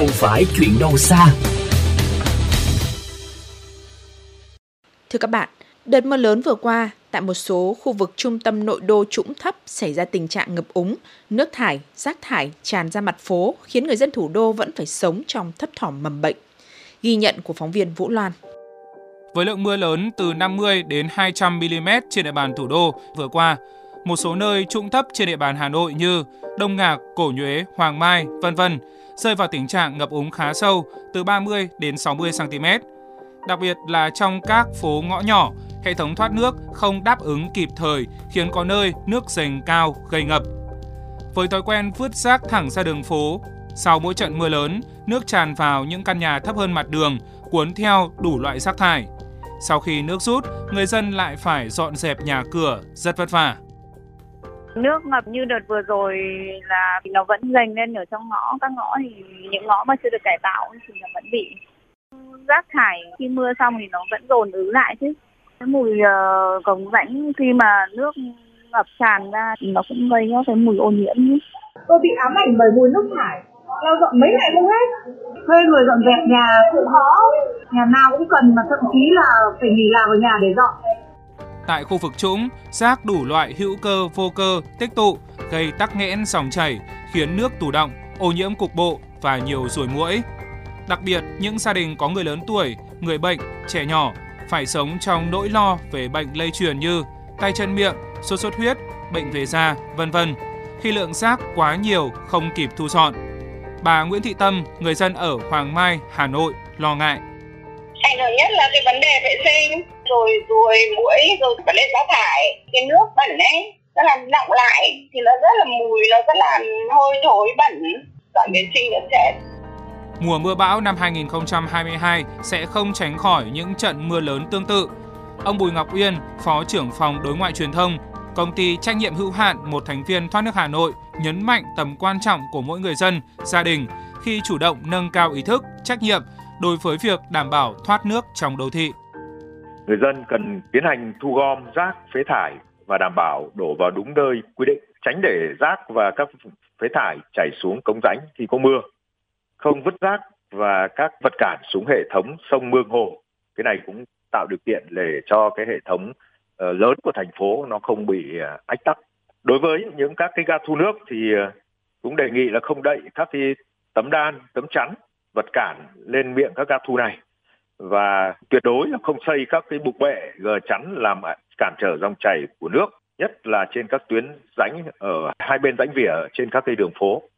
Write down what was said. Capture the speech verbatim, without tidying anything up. không phải chuyện đâu xa. Thưa các bạn, đợt mưa lớn vừa qua, tại một số khu vực trung tâm nội đô trũng thấp xảy ra tình trạng ngập úng, nước thải, rác thải tràn ra mặt phố khiến người dân thủ đô vẫn phải sống trong thấp thỏm mầm bệnh. Ghi nhận của phóng viên Vũ Loan. Với lượng mưa lớn từ năm mươi đến hai trăm mi-li-mét trên địa bàn thủ đô vừa qua, một số nơi trũng thấp trên địa bàn Hà Nội như Đông Ngạc, Cổ Nhuế, Hoàng Mai, vân vân rơi vào tình trạng ngập úng khá sâu từ ba mươi đến sáu mươi xăng-ti-mét. Đặc biệt là trong các phố ngõ nhỏ, hệ thống thoát nước không đáp ứng kịp thời khiến có nơi nước dâng cao gây ngập. Với thói quen vứt rác thẳng ra đường phố, sau mỗi trận mưa lớn, nước tràn vào những căn nhà thấp hơn mặt đường, cuốn theo đủ loại rác thải. Sau khi nước rút, người dân lại phải dọn dẹp nhà cửa, rất vất vả. Nước ngập như đợt vừa rồi là nó vẫn dâng lên ở trong ngõ, các ngõ thì những ngõ mà chưa được cải tạo thì nó vẫn bị. Rác thải khi mưa xong thì nó vẫn dồn ứ lại chứ. Cái mùi uh, cống rãnh khi mà nước ngập tràn ra thì nó cũng gây ra cái mùi ô nhiễm chứ. Tôi bị ám ảnh bởi mùi nước thải, lau dọn mấy ngày không hết. Thuê người dọn dẹp nhà cũng khó, nhà nào cũng cần mà thậm chí là phải nghỉ làm ở nhà để dọn. Tại khu vực trũng, rác đủ loại hữu cơ, vô cơ tích tụ gây tắc nghẽn dòng chảy, khiến nước tù đọng, ô nhiễm cục bộ và nhiều ruồi muỗi. Đặc biệt, những gia đình có người lớn tuổi, người bệnh, trẻ nhỏ phải sống trong nỗi lo về bệnh lây truyền như tay chân miệng, sốt xuất huyết, bệnh về da, vân vân khi lượng rác quá nhiều không kịp thu dọn. Bà Nguyễn Thị Tâm, người dân ở Hoàng Mai, Hà Nội, lo ngại. Ảnh hưởng nhất là cái vấn đề vệ sinh, rồi ruồi muỗi, rồi vấn đề rác thải, cái nước bẩn ấy, nó làm đọng lại thì nó rất là mùi, nó rất là hôi thối bẩn, dẫn đến sinh đứa trẻ. Mùa mưa bão năm hai không hai hai sẽ không tránh khỏi những trận mưa lớn tương tự. Ông Bùi Ngọc Uyên, Phó trưởng phòng Đối ngoại Truyền thông, Công ty trách nhiệm hữu hạn một thành viên thoát nước Hà Nội nhấn mạnh tầm quan trọng của mỗi người dân, gia đình khi chủ động nâng cao ý thức, trách nhiệm đối với việc đảm bảo thoát nước trong đô thị. Người dân cần tiến hành thu gom rác, phế thải và đảm bảo đổ vào đúng nơi quy định, tránh để rác và các phế thải chảy xuống cống rãnh khi có mưa. Không vứt rác và các vật cản xuống hệ thống sông mương hồ. Cái này cũng tạo điều kiện để cho cái hệ thống lớn của thành phố nó không bị ách tắc. Đối với những các cái ga thu nước thì cũng đề nghị là không đậy các cái tấm đan, tấm chắn, vật cản lên miệng các ga thu này và tuyệt đối là không xây các cái bục bệ gờ chắn làm cản trở dòng chảy của nước, nhất là trên các tuyến rãnh ở hai bên rãnh vỉa trên các cây đường phố.